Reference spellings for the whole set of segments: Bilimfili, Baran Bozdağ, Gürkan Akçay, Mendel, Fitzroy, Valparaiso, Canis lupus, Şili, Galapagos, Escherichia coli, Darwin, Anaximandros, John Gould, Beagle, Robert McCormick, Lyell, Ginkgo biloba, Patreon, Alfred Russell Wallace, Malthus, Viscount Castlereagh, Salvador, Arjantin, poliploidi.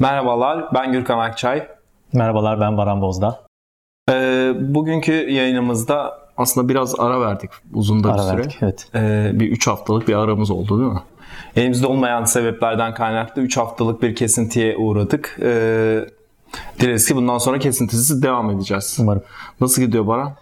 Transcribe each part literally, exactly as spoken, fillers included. Merhabalar, ben Gürkan Akçay. Merhabalar, ben Baran Bozdağ. Ee, bugünkü yayınımızda aslında biraz ara verdik, uzun da bir ara süre. Verdik, evet. Ee, bir üç haftalık bir aramız oldu değil mi? Elimizde olmayan sebeplerden kaynaklı üç haftalık bir kesintiye uğradık. Ee, dileriz ki bundan sonra kesintisiz devam edeceğiz. Umarım. Nasıl gidiyor Baran?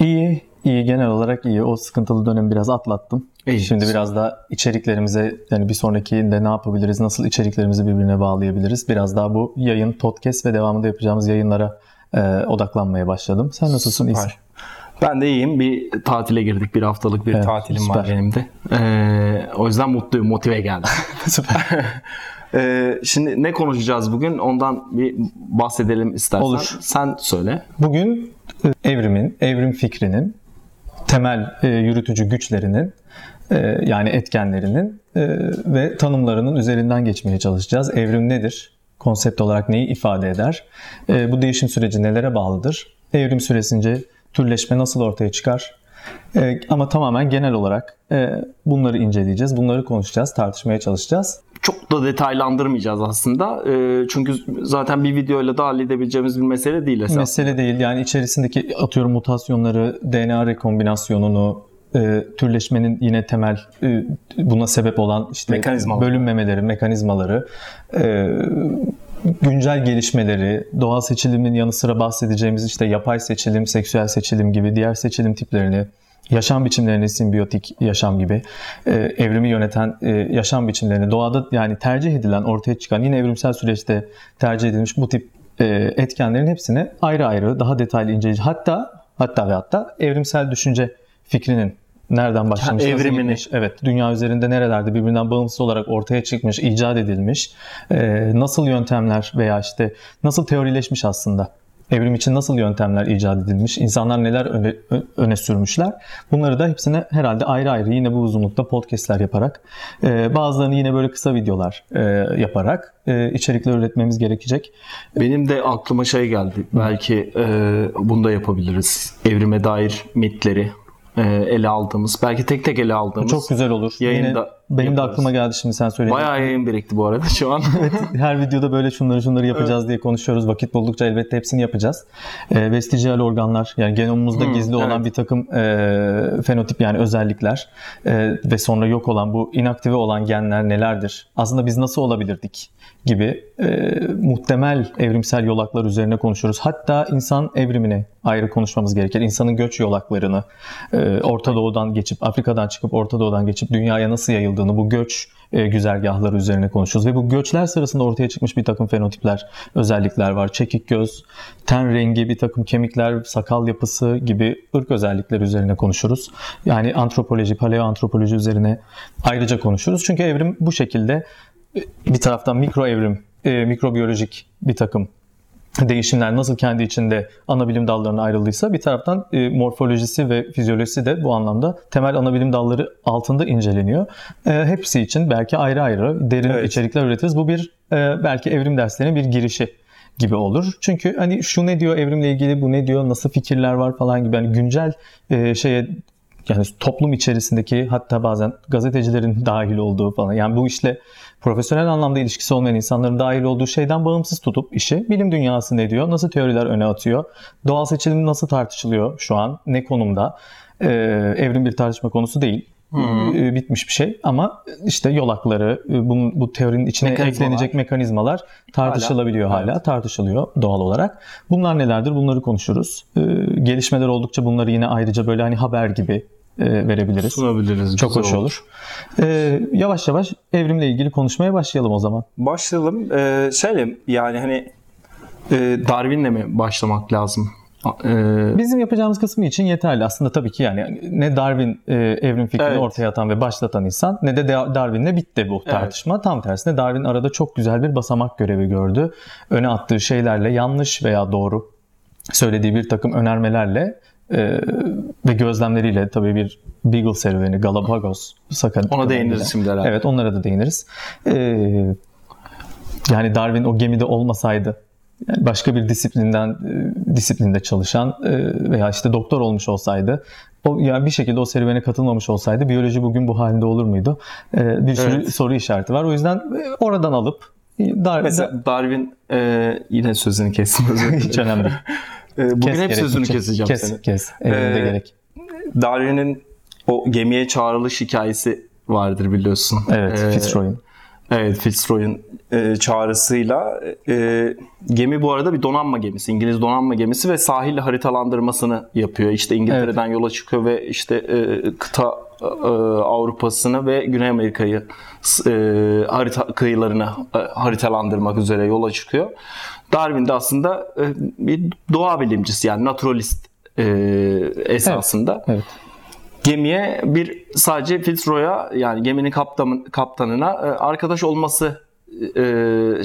İyi, iyi. Genel olarak iyi. O sıkıntılı dönemi biraz atlattım. İyi. Şimdi biraz daha içeriklerimize, yani bir sonrakinde ne yapabiliriz, nasıl içeriklerimizi birbirine bağlayabiliriz. Biraz daha bu yayın, podcast ve devamında yapacağımız yayınlara e, odaklanmaya başladım. Sen nasılsın? İyisin. Ben de iyiyim. Bir tatile girdik. Bir haftalık bir evet, tatilim süper. Var benim de. Ee, o yüzden mutluyum. Motive geldim. Süper. ee, şimdi ne konuşacağız bugün? Ondan bir bahsedelim istersen. Olur. Sen söyle. Bugün evrimin, evrim fikrinin, temel e, yürütücü güçlerinin, e, yani etkenlerinin e, ve tanımlarının üzerinden geçmeye çalışacağız. Evrim nedir? Konsept olarak neyi ifade eder? E, bu değişim süreci nelere bağlıdır? Evrim süresince türleşme nasıl ortaya çıkar? E, ama tamamen genel olarak e, bunları inceleyeceğiz, bunları konuşacağız, tartışmaya çalışacağız. Çok da detaylandırmayacağız aslında. E, çünkü zaten bir videoyla da halledebileceğimiz bir mesele değil esas. Mesele değil. Yani içerisindeki atıyorum mutasyonları, D N A rekombinasyonunu, e, türleşmenin yine temel e, buna sebep olan işte mekanizmaları. Bölünmemeleri, mekanizmaları, e, güncel gelişmeleri, doğal seçilimin yanı sıra bahsedeceğimiz işte yapay seçilim, seksüel seçilim gibi diğer seçilim tiplerini, yaşam biçimlerini, simbiyotik yaşam gibi e, evrimi yöneten e, yaşam biçimlerini, doğada yani tercih edilen, ortaya çıkan, yine evrimsel süreçte tercih edilmiş bu tip e, etkenlerin hepsini ayrı ayrı daha detaylı inceleyeceğiz. Hatta hatta ve hatta evrimsel düşünce fikrinin nereden başlamış, yani evrimini, evet, dünya üzerinde nerelerde birbirinden bağımsız olarak ortaya çıkmış, icat edilmiş, e, nasıl yöntemler veya işte nasıl teorileşmiş aslında. Evrim için nasıl yöntemler icat edilmiş, insanlar neler öne, öne sürmüşler. Bunları da hepsine herhalde ayrı ayrı yine bu uzunlukta podcastler yaparak, e, bazılarını yine böyle kısa videolar e, yaparak e, içerikler üretmemiz gerekecek. Benim de aklıma şey geldi. Hı. Belki e, bunu da yapabiliriz. Evrime dair mitleri ele aldığımız, belki tek tek ele aldığımız. Çok güzel olur. Yine benim yaparız. De aklıma geldi şimdi sen söyledin. Bayağı yayın birikti bu arada şu an. Evet, her videoda böyle şunları şunları yapacağız evet. diye konuşuyoruz. Vakit buldukça elbette hepsini yapacağız. E, vestijiyel organlar, yani genomumuzda hmm, gizli evet. olan bir takım e, fenotip, yani özellikler e, ve sonra yok olan, bu inaktive olan genler nelerdir? Aslında biz nasıl olabilirdik? Gibi e, muhtemel evrimsel yolaklar üzerine konuşuruz. Hatta insan evrimini ayrı konuşmamız gerekir. İnsanın göç yolaklarını, e, Orta Doğu'dan geçip, Afrika'dan çıkıp Orta Doğu'dan geçip dünyaya nasıl yayıldığını, bu göç e, güzergahları üzerine konuşuruz. Ve bu göçler sırasında ortaya çıkmış bir takım fenotipler, özellikler var. Çekik göz, ten rengi, bir takım kemikler, sakal yapısı gibi ırk özellikleri üzerine konuşuruz. Yani antropoloji, paleoantropoloji üzerine ayrıca konuşuruz. Çünkü evrim bu şekilde bir taraftan mikro evrim, e, mikrobiyolojik bir takım değişimler nasıl kendi içinde ana bilim dallarına ayrıldıysa, bir taraftan e, morfolojisi ve fizyolojisi de bu anlamda temel ana bilim dalları altında inceleniyor. E, hepsi için belki ayrı ayrı derin evet. içerikler üretiriz. Bu bir e, belki evrim derslerinin bir girişi gibi olur. Çünkü hani şu ne diyor evrimle ilgili, bu ne diyor, nasıl fikirler var falan gibi, hani güncel e, şeye, yani toplum içerisindeki, hatta bazen gazetecilerin dahil olduğu falan, yani bu işle profesyonel anlamda ilişkisi olmayan insanların dahil olduğu şeyden bağımsız tutup işi, bilim dünyası ne diyor, nasıl teoriler öne atıyor, doğal seçilim nasıl tartışılıyor şu an, ne konumda, ee, evrim bir tartışma konusu değil. Hmm. Bitmiş bir şey ama işte yolakları, bu, bu teorinin içine mekanizmalar. eklenecek mekanizmalar tartışılabiliyor hala, hala evet. tartışılıyor doğal olarak. Bunlar nelerdir? Bunları konuşuruz. Ee, gelişmeler oldukça bunları yine ayrıca böyle hani haber gibi e, verebiliriz. Sunabiliriz. Çok hoş olur. olur. Ee, yavaş yavaş evrimle ilgili konuşmaya başlayalım o zaman. Başlayalım. Ee, şöyle yani hani e, Darwin'le mi başlamak lazım? Bizim yapacağımız kısmı için yeterli. Aslında tabii ki yani ne Darwin e, evrim fikrini evet. ortaya atan ve başlatan insan, ne de Darwin'le bitti bu tartışma. Evet. Tam tersine Darwin arada çok güzel bir basamak görevi gördü. Öne attığı şeylerle, yanlış veya doğru söylediği bir takım önermelerle e, ve gözlemleriyle, tabii bir Beagle serüveni, Galapagos, sakın. Ona değiniriz şimdi herhalde. Evet, onlara da değiniriz. E, yani Darwin o gemide olmasaydı, yani başka bir disiplinden disiplinde çalışan veya işte doktor olmuş olsaydı, o yani bir şekilde o serüvene katılmamış olsaydı biyoloji bugün bu halinde olur muydu? Bir sürü evet. soru işareti var. O yüzden oradan alıp Dar- Mesela Darwin e, yine sözünü kestim. Hiç önemli. Bugün kes hep gerek, sözünü keseceğim kes, seni. Kes, kes. Ee, gerek. Darwin'in o gemiye çağrılış hikayesi vardır biliyorsun. Evet, ee, Fitzroy'un. Evet, Fitzroy'un e, çağrısıyla. E, gemi bu arada bir donanma gemisi. İngiliz donanma gemisi ve sahil haritalandırmasını yapıyor. İşte İngiltere'den evet. yola çıkıyor ve işte e, kıta e, Avrupa'sını ve Güney Amerika'yı e, harita kıyılarını e, haritalandırmak üzere yola çıkıyor. Darwin de aslında e, bir doğa bilimcisi, yani naturalist e, esasında. Evet. evet. Gemiye bir sadece Fitzroy'a, yani geminin kaptan, kaptanına arkadaş olması e,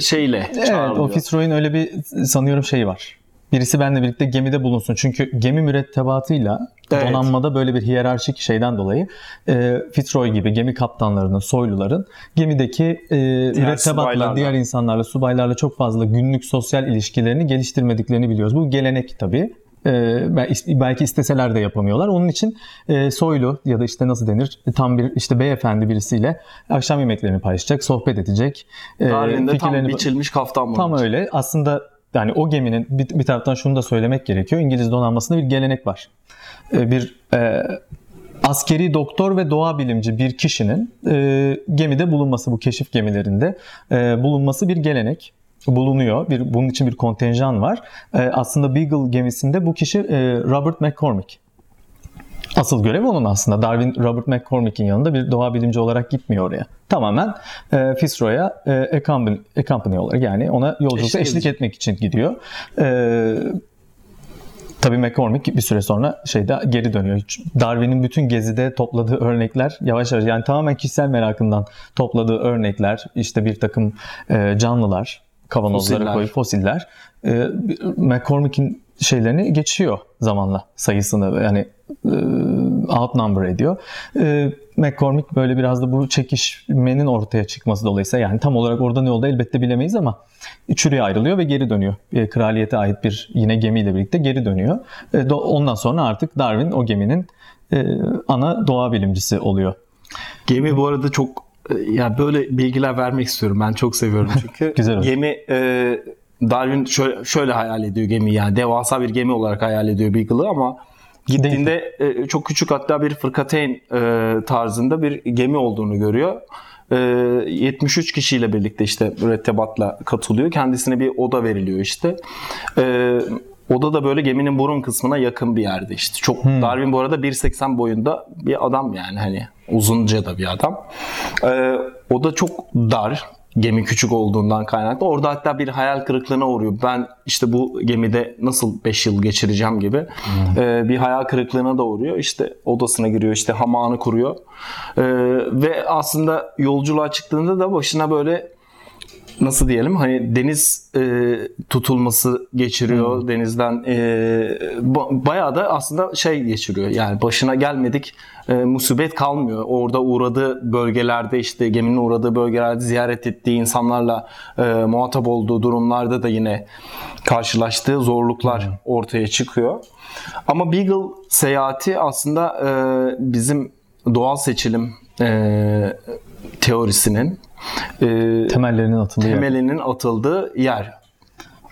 şeyle çağırılıyor. Evet, o Fitzroy'un öyle bir sanıyorum şeyi var. Birisi benimle birlikte gemide bulunsun. Çünkü gemi mürettebatıyla evet. donanmada böyle bir hiyerarşik şeyden dolayı e, Fitzroy gibi gemi kaptanlarının, soyluların gemideki e, mürettebatla, diğer insanlarla, subaylarla çok fazla günlük sosyal ilişkilerini geliştirmediklerini biliyoruz. Bu gelenek tabii. Ee, belki isteseler de yapamıyorlar. Onun için e, soylu ya da işte nasıl denir, tam bir işte beyefendi birisiyle akşam yemeklerini paylaşacak, sohbet edecek. Darwin'de ee, tam biçilmiş kaftan mı? Tam öyle. Aslında yani o geminin bir, bir taraftan şunu da söylemek gerekiyor. İngiliz donanmasında bir gelenek var. Ee, bir e, askeri doktor ve doğa bilimci bir kişinin e, gemide bulunması, bu keşif gemilerinde e, bulunması bir gelenek. Bulunuyor. Bir, bunun için bir kontenjan var. Ee, aslında Beagle gemisinde bu kişi e, Robert McCormick. Asıl görev onun aslında. Darwin Robert McCormick'in yanında bir doğa bilimci olarak gitmiyor oraya. Tamamen e, Fitzroy'a e, accompany olarak, yani ona yolculukta eşlik, eşlik etmek için gidiyor. E, Tabii McCormick bir süre sonra şeyde geri dönüyor. Darwin'in bütün gezide topladığı örnekler yavaş yavaş, yani tamamen kişisel merakından topladığı örnekler, işte bir takım e, canlılar, kavanozlara koyup fosiller. E, McCormick'in şeylerini geçiyor zamanla, sayısını yani e, outnumber ediyor. E, McCormick böyle biraz da bu çekişmenin ortaya çıkması dolayısıyla, yani tam olarak orada ne oldu elbette bilemeyiz ama çürüye ayrılıyor ve geri dönüyor. E, kraliyete ait bir yine gemiyle birlikte geri dönüyor. E, do, ondan sonra artık Darwin o geminin e, ana doğa bilimcisi oluyor. Gemi bu arada çok Ya böyle bilgiler vermek istiyorum. Ben çok seviyorum çünkü. Güzel gemi e, Darwin şöyle, şöyle hayal ediyor gemiyi, yani devasa bir gemi olarak hayal ediyor Beagle'ı, ama gittiğinde e, çok küçük, hatta bir fırkateyn e, tarzında bir gemi olduğunu görüyor. E, yetmiş üç kişiyle birlikte işte mürettebatla katılıyor. Kendisine bir oda veriliyor işte. E, Oda da böyle geminin burun kısmına yakın bir yerde işte. Çok hmm. Darwin bu arada bir seksen boyunda bir adam, yani hani uzunca da bir adam. Ee, oda çok dar. Gemi küçük olduğundan kaynaklı. Orada hatta bir hayal kırıklığına uğruyor. Ben işte bu gemide nasıl beş yıl geçireceğim gibi hmm. e, bir hayal kırıklığına da uğruyor. İşte odasına giriyor, işte hamağını kuruyor. E, ve aslında yolculuğa çıktığında da başına böyle nasıl diyelim, hani deniz e, tutulması geçiriyor, hmm. denizden e, ba- bayağı da aslında şey geçiriyor, yani başına gelmedik e, musibet kalmıyor. Orada uğradığı bölgelerde, işte geminin uğradığı bölgelerde ziyaret ettiği insanlarla e, muhatap olduğu durumlarda da yine karşılaştığı zorluklar hmm. ortaya çıkıyor. Ama Beagle seyahati aslında e, bizim doğal seçilim e, teorisinin E, temellerinin atıldığı temelinin yer. atıldığı yer.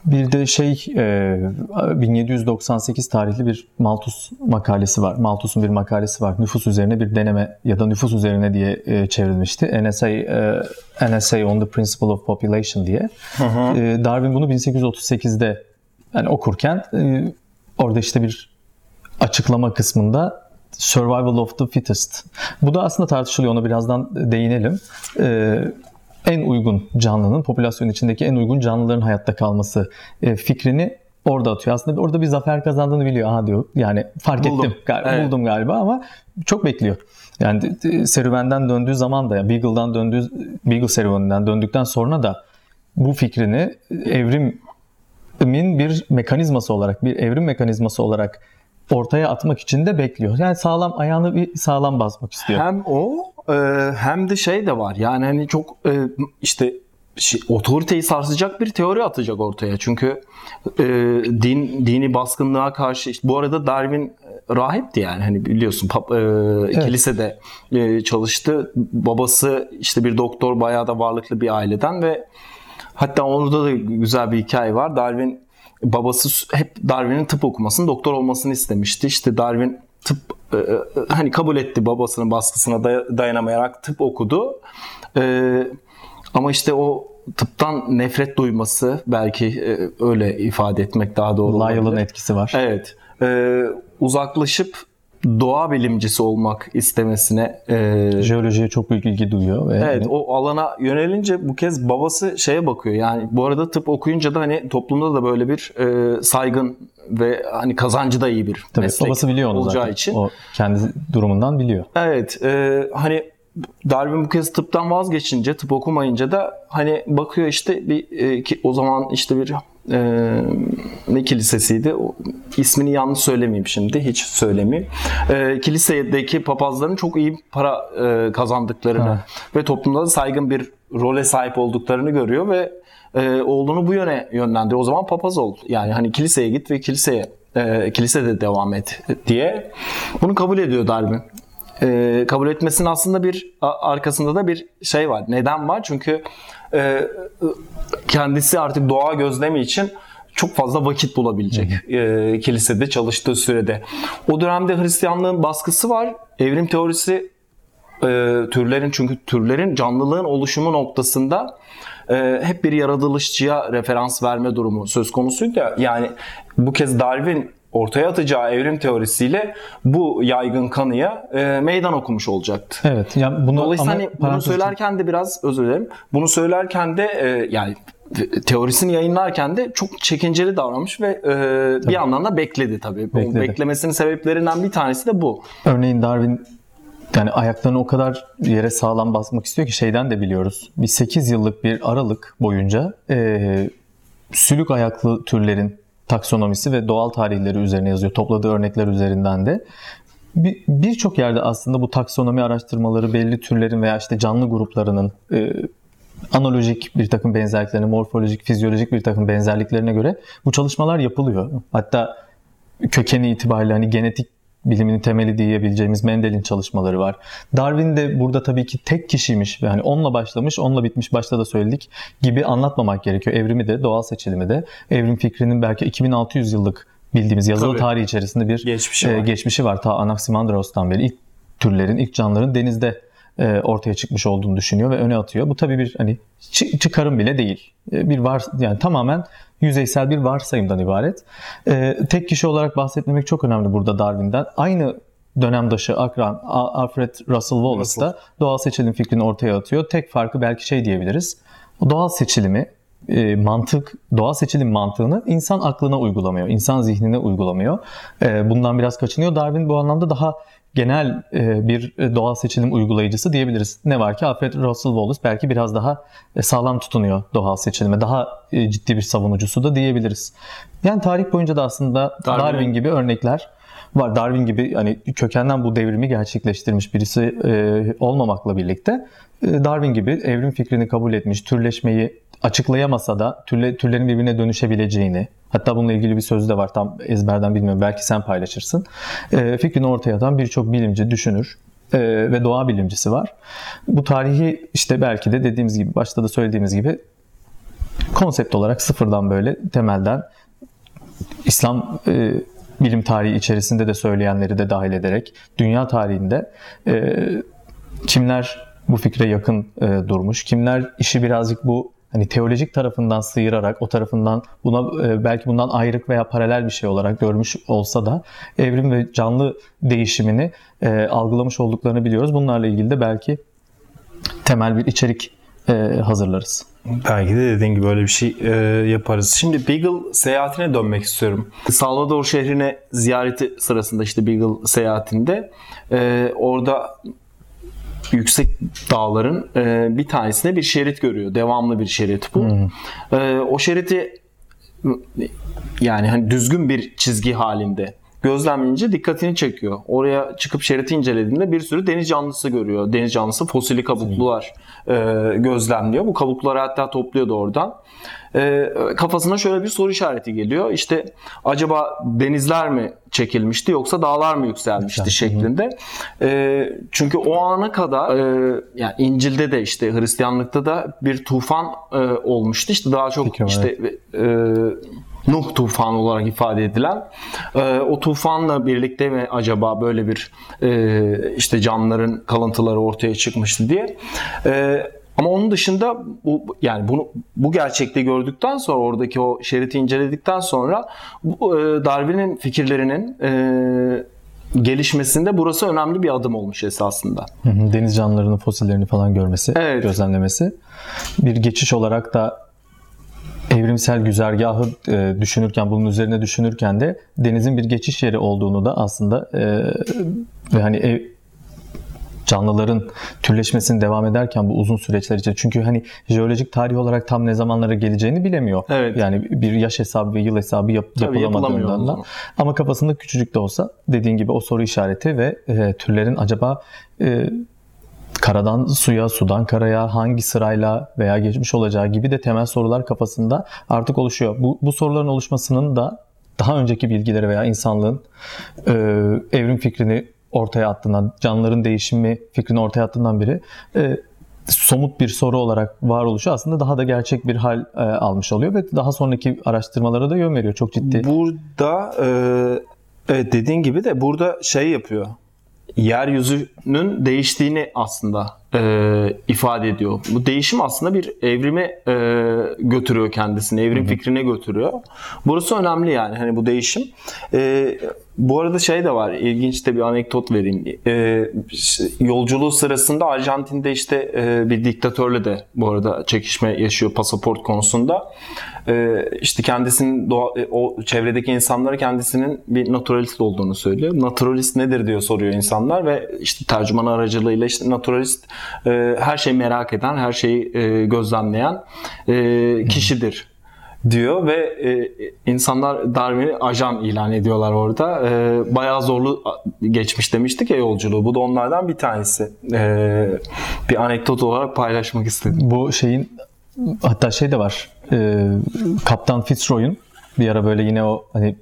Bir de şey e, bin yedi yüz doksan sekiz tarihli bir Malthus makalesi var. Malthus'un bir makalesi var. Nüfus üzerine bir deneme ya da nüfus üzerine diye e, çevrilmişti. An Essay on the Principle of Population diye. Hı hı. E, Darwin bunu bin sekiz yüz otuz sekizde yani okurken e, orada işte bir açıklama kısmında Survival of the Fittest. Bu da aslında tartışılıyor. Ona birazdan değinelim. Ee, en uygun canlının, popülasyonun içindeki en uygun canlıların hayatta kalması e, fikrini orada atıyor. Aslında orada bir zafer kazandığını biliyor. Aha diyor. Yani fark buldum. ettim. Gal- evet. Buldum galiba, ama çok bekliyor. Yani serüvenden döndüğü zaman da, yani Beagle'dan döndüğü, Beagle serüveninden döndükten sonra da bu fikrini evrimin bir mekanizması olarak, bir evrim mekanizması olarak ortaya atmak için de bekliyor. Yani sağlam ayağını bir sağlam basmak istiyor. Hem o e, hem de şey de var. Yani hani çok e, işte şey, otoriteyi sarsacak bir teori atacak ortaya. Çünkü e, din dini baskınlığa karşı. İşte, bu arada Darwin rahipti, yani hani biliyorsun pap, e, evet. kilisede e, çalıştı. Babası işte bir doktor, bayağı da varlıklı bir aileden ve Hatta orada da güzel bir hikaye var. Darwin babası hep Darwin'in tıp okumasını, doktor olmasını istemişti. İşte Darwin tıp e, hani kabul etti, babasının baskısına dayanamayarak tıp okudu. E, ama işte o tıptan nefret duyması, belki e, öyle ifade etmek daha doğru olabilir. Lyell'ın etkisi var. Evet. E, uzaklaşıp doğa bilimcisi olmak istemesine, e, jeolojiye çok büyük ilgi duyuyor. Ve evet, yani o alana yönelince bu kez babası şeye bakıyor. Yani bu arada tıp okuyunca da hani toplumda da böyle bir e, saygın ve hani kazancı da iyi bir tabii, meslek babası biliyor onu olacağı zaten. için. O kendi durumundan biliyor. Evet. E, hani Darwin bu kez tıptan vazgeçince, tıp okumayınca da hani bakıyor işte bir e, ki o zaman işte bir Ee, ne kilisesiydi? O, ismini yanlış söylemeyeyim şimdi. Hiç söylemeyeyim. Ee, kilisedeki papazların çok iyi para e, kazandıklarını ha. ve toplumda da saygın bir role sahip olduklarını görüyor ve e, oğlunu bu yöne yönlendiriyor. O zaman papaz ol. Yani hani kiliseye git ve kiliseye e, kilisede devam et diye. Bunu kabul ediyor Darwin. E, kabul etmesinin aslında bir arkasında da bir şey var. Neden var? Çünkü e, kendisi artık doğa gözlemi için çok fazla vakit bulabilecek e, kilisede çalıştığı sürede. O dönemde Hristiyanlığın baskısı var. Evrim teorisi e, türlerin çünkü türlerin canlılığın oluşumu noktasında e, hep bir yaratılışçıya referans verme durumu söz konusuydu. Yani bu kez Darwin ortaya atacağı evrim teorisiyle bu yaygın kanıya e, meydan okumuş olacaktı. Evet. Yani bunu, dolayısıyla hani bunu söylerken de biraz özür dilerim. Bunu söylerken de e, yani teorisini yayınlarken de çok çekinceli davranmış ve e, bir yandan da bekledi tabii. Bekledi. Beklemesinin sebeplerinden bir tanesi de bu. Örneğin Darwin yani ayaklarını o kadar yere sağlam basmak istiyor ki şeyden de biliyoruz. Bir sekiz yıllık bir aralık boyunca e, sülük ayaklı türlerin taksonomisi ve doğal tarihleri üzerine yazıyor. Topladığı örnekler üzerinden de. Bir, birçok yerde aslında bu taksonomi araştırmaları belli türlerin veya işte canlı gruplarının e, analojik bir takım benzerliklerine, morfolojik, fizyolojik bir takım benzerliklerine göre bu çalışmalar yapılıyor. Hatta kökeni itibariyle hani genetik biliminin temeli diyebileceğimiz Mendel'in çalışmaları var. Darwin de burada tabii ki tek kişiymiş ve hani onunla başlamış, onunla bitmiş, başta da söyledik gibi anlatmamak gerekiyor. Evrimi de, doğal seçilimi de, evrim fikrinin belki iki bin altı yüz yıllık bildiğimiz yazılı tabii, tarih içerisinde bir geçmişi, e, var. geçmişi var. Ta Anaximandros'tan beri ilk türlerin, ilk canlıların denizde e, ortaya çıkmış olduğunu düşünüyor ve öne atıyor. Bu tabii bir hani çı- çıkarım bile değil. E, bir var yani tamamen yüzeysel bir varsayımdan ibaret. Ee, tek kişi olarak bahsetmemek çok önemli burada Darwin'den. Aynı dönemdaşı akran Alfred Russell Wallace da doğal seçilim fikrini ortaya atıyor. Tek farkı belki şey diyebiliriz. Doğal seçilimi e, mantık, doğal seçilim mantığını insan aklına uygulamıyor, insan zihnine uygulamıyor. E, bundan biraz kaçınıyor. Darwin bu anlamda daha genel e, bir doğal seçilim uygulayıcısı diyebiliriz. Ne var ki Alfred Russell Wallace belki biraz daha e, sağlam tutunuyor doğal seçilime. Daha e, ciddi bir savunucusu da diyebiliriz. Yani tarih boyunca da aslında Darwin, Darwin gibi örnekler var. Darwin gibi hani kökenden bu devrimi gerçekleştirmiş birisi e, olmamakla birlikte e, Darwin gibi evrim fikrini kabul etmiş, türleşmeyi açıklayamasa da türle, türlerin birbirine dönüşebileceğini, hatta bununla ilgili bir sözü de var, tam ezberden bilmiyorum, belki sen paylaşırsın. E, fikrini ortaya atan birçok bilimci, düşünür e, ve doğa bilimcisi var. Bu tarihi işte belki de dediğimiz gibi, başta da söylediğimiz gibi konsept olarak sıfırdan böyle temelden İslam e, bilim tarihi içerisinde de söyleyenleri de dahil ederek dünya tarihinde e, kimler bu fikre yakın e, durmuş, kimler işi birazcık bu hani teolojik tarafından sıyırarak, o tarafından buna belki bundan ayrık veya paralel bir şey olarak görmüş olsa da evrim ve canlı değişimini e, algılamış olduklarını biliyoruz. Bunlarla ilgili de belki temel bir içerik e, hazırlarız. Belki de dediğin gibi böyle bir şey e, yaparız. Şimdi Beagle seyahatine dönmek istiyorum. Salvador şehrine ziyareti sırasında, işte Beagle seyahatinde e, orada yüksek dağların e, bir tanesinde bir şerit görüyor. Devamlı bir şerit bu. Hmm. E, o şeriti yani hani düzgün bir çizgi halinde gözlemleyince dikkatini çekiyor. Oraya çıkıp şeriti incelediğinde bir sürü deniz canlısı görüyor. Deniz canlısı fosili kabuklular e, gözlemliyor. Bu kabukları hatta topluyordu oradan. E, kafasına şöyle bir soru işareti geliyor. İşte acaba denizler mi çekilmişti yoksa dağlar mı yükselmişti Hı-hı. şeklinde. E, çünkü o ana kadar e, yani İncil'de de işte Hristiyanlıkta da bir tufan e, olmuştu. İşte daha çok Peki, işte e, Nuh tufanı olarak ifade edilen e, o tufanla birlikte mi acaba böyle bir e, işte canlıların kalıntıları ortaya çıkmıştı diye. E, ama onun dışında bu, yani bunu bu gerçekliği gördükten sonra oradaki o şeriti inceledikten sonra bu, e, Darwin'in fikirlerinin e, gelişmesinde burası önemli bir adım olmuş esasında. Hı hı, deniz canlılarının fosillerini falan görmesi, evet. gözlemlemesi bir geçiş olarak da evrimsel güzergahı düşünürken, bunun üzerine düşünürken de denizin bir geçiş yeri olduğunu da aslında e, hani ev, canlıların türleşmesini devam ederken bu uzun süreçler için, çünkü hani jeolojik tarih olarak tam ne zamanlara geleceğini bilemiyor. Evet. Yani bir yaş hesabı ve yıl hesabı yap, yapılamadığından da. Ama kafasında küçücük de olsa dediğin gibi o soru işareti ve e, türlerin acaba e, karadan suya, sudan karaya hangi sırayla veya geçmiş olacağı gibi de temel sorular kafasında artık oluşuyor. Bu, bu soruların oluşmasının da daha önceki bilgileri veya insanlığın e, evrim fikrini ortaya attığından, canlıların değişimi fikrini ortaya attığından biri e, somut bir soru olarak varoluşu aslında daha da gerçek bir hal e, almış oluyor ve daha sonraki araştırmalara da yön veriyor. Çok ciddi. Burada e, evet dediğin gibi de burada şey yapıyor. Yeryüzünün değiştiğini aslında e, ifade ediyor. Bu değişim aslında bir evrime e, götürüyor kendisini. Evrim Hı-hı. fikrine götürüyor. Burası önemli yani. Hani bu değişim. E, bu arada şey de var. İlginç de bir anekdot vereyim. E, yolculuğu sırasında Arjantin'de işte e, bir diktatörle de bu arada çekişme yaşıyor pasaport konusunda. E, işte kendisinin doğa, o çevredeki insanlara kendisinin bir naturalist olduğunu söylüyor. Naturalist nedir diyor soruyor insanlar ve işte tercüman aracılığıyla işte naturalist e, her şeyi merak eden, her şeyi e, gözlemleyen e, kişidir diyor ve e, insanlar Darwin'i ajan ilan ediyorlar orada. E, bayağı zorlu geçmiş demiştik ya yolculuğu. Bu da onlardan bir tanesi. E, bir anekdot olarak paylaşmak istedim. Bu şeyin hatta şey de var. E, Kaptan Fitzroy'un bir ara böyle yine o hani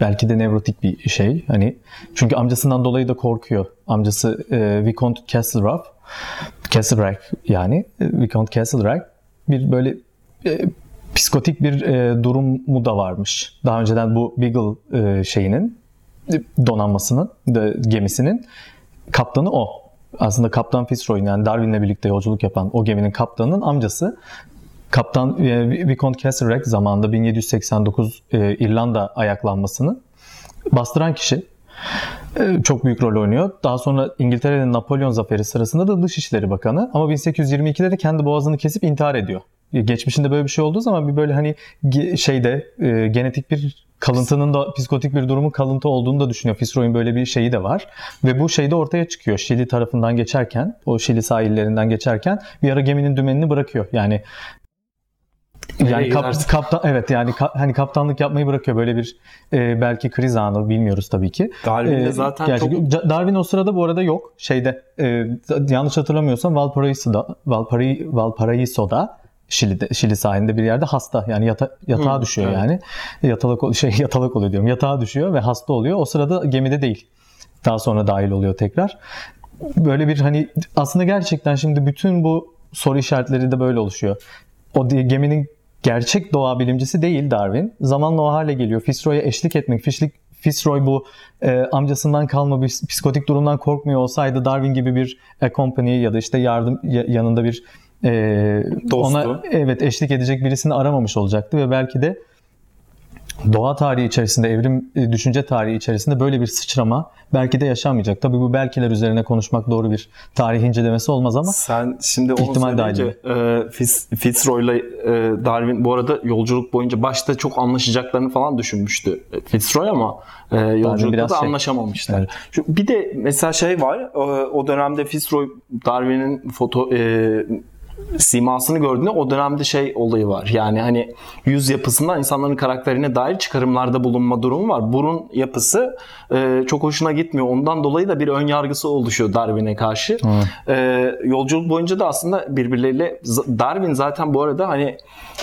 belki de nevrotik bir şey. Hani çünkü amcasından dolayı da korkuyor. Amcası e, Viscount Castlereagh. Castlereagh yani Viscount Castlereagh bir böyle e, psikotik bir e, durumu da varmış. Daha önceden bu Beagle e, şeyinin donanmasının, de, gemisinin kaptanı o. Aslında Kaptan Fitzroy'un yani Darwin'le birlikte yolculuk yapan o geminin kaptanının amcası Kaptan e, Viscount Castlereagh zamanında bin yedi yüz seksen dokuz e, İrlanda ayaklanmasını bastıran kişi. Çok büyük rol oynuyor. Daha sonra İngiltere'nin Napolyon zaferi sırasında da Dışişleri Bakanı ama bin sekiz yüz yirmi ikide de kendi boğazını kesip intihar ediyor. Geçmişinde böyle bir şey olduğu zaman bir böyle hani şeyde genetik bir kalıntının da psikotik bir durumun kalıntı olduğunu da düşünüyor. Fitzroy'un böyle bir şeyi de var ve bu şey de ortaya çıkıyor. Şili tarafından geçerken, o Şili sahillerinden geçerken bir ara geminin dümenini bırakıyor. Yani Yani kap, kaptan evet yani ka, hani kaptanlık yapmayı bırakıyor böyle bir e, belki kriz anı bilmiyoruz tabii ki. Darwin de zaten e, çok... Darwin o sırada bu arada yok şeyde e, yanlış hatırlamıyorsam Valparaiso'da Valpari, Valparaiso'da Şili'de, Şili sahilinde bir yerde hasta yani yata, yatağa Hı, düşüyor evet. yani yatalak şey yatalak oluyor diyorum yatağa düşüyor ve hasta oluyor o sırada gemide değil daha sonra dahil oluyor tekrar böyle bir hani aslında gerçekten şimdi bütün bu soru işaretleri de böyle oluşuyor. O geminin gerçek doğa bilimcisi değil Darwin. Zamanla o hale geliyor. Fitzroy'a eşlik etmek. Fitzroy bu e, amcasından kalma bir psikotik durumdan korkmuyor olsaydı Darwin gibi bir company ya da işte yardım yanında bir e, dostu. Ona evet eşlik edecek birisini aramamış olacaktı ve belki de doğa tarihi içerisinde, evrim düşünce tarihi içerisinde böyle bir sıçrama belki de yaşanmayacak. Tabii bu belkiler üzerine konuşmak doğru bir tarih incelemesi olmaz ama sen şimdi ihtimal dahilinde. E, Fitzroy'la e, Darwin bu arada yolculuk boyunca başta çok anlaşacaklarını falan düşünmüştü Fitzroy ama e, yolculukta da şey, anlaşamamışlar. Evet. Şu, bir de mesela şey var, o dönemde Fitzroy Darwin'in foto... E, simasını gördüğünde o dönemde şey olayı var. Yani hani yüz yapısından insanların karakterine dair çıkarımlarda bulunma durumu var. Burun yapısı e, çok hoşuna gitmiyor. Ondan dolayı da bir ön yargısı oluşuyor Darwin'e karşı. E, yolculuk boyunca da aslında birbirleriyle Darwin zaten bu arada hani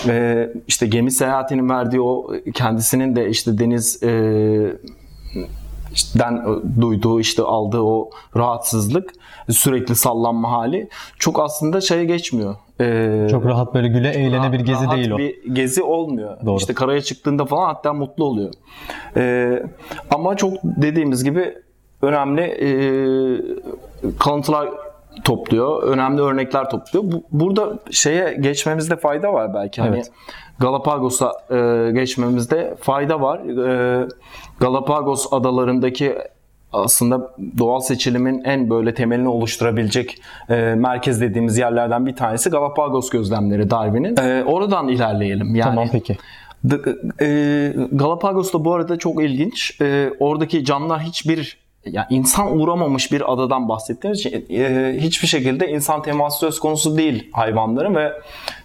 e, işte gemi seyahatinin verdiği o kendisinin de işte deniz e, den duyduğu işte aldığı o rahatsızlık, sürekli sallanma hali çok aslında şeye geçmiyor. Ee, çok rahat böyle güle eğlene bir gezi değil o. Rahat bir gezi olmuyor. Doğru. İşte karaya çıktığında falan hatta mutlu oluyor. Ee, ama çok dediğimiz gibi önemli e, kalıntılar topluyor. Önemli örnekler topluyor. Bu, burada şeye geçmemizde fayda var belki. Evet. Hani Galapagos'a e, geçmemizde fayda var. E, Galapagos adalarındaki aslında doğal seçilimin en böyle temelini oluşturabilecek e, merkez dediğimiz yerlerden bir tanesi Galapagos gözlemleri Darwin'in. E, oradan ilerleyelim. Yani, tamam peki. D, e, Galapagos'ta bu arada çok ilginç. E, oradaki canlılar hiçbir yani insan uğramamış bir adadan bahsettiğimiz için e, hiçbir şekilde insan teması söz konusu değil hayvanların ve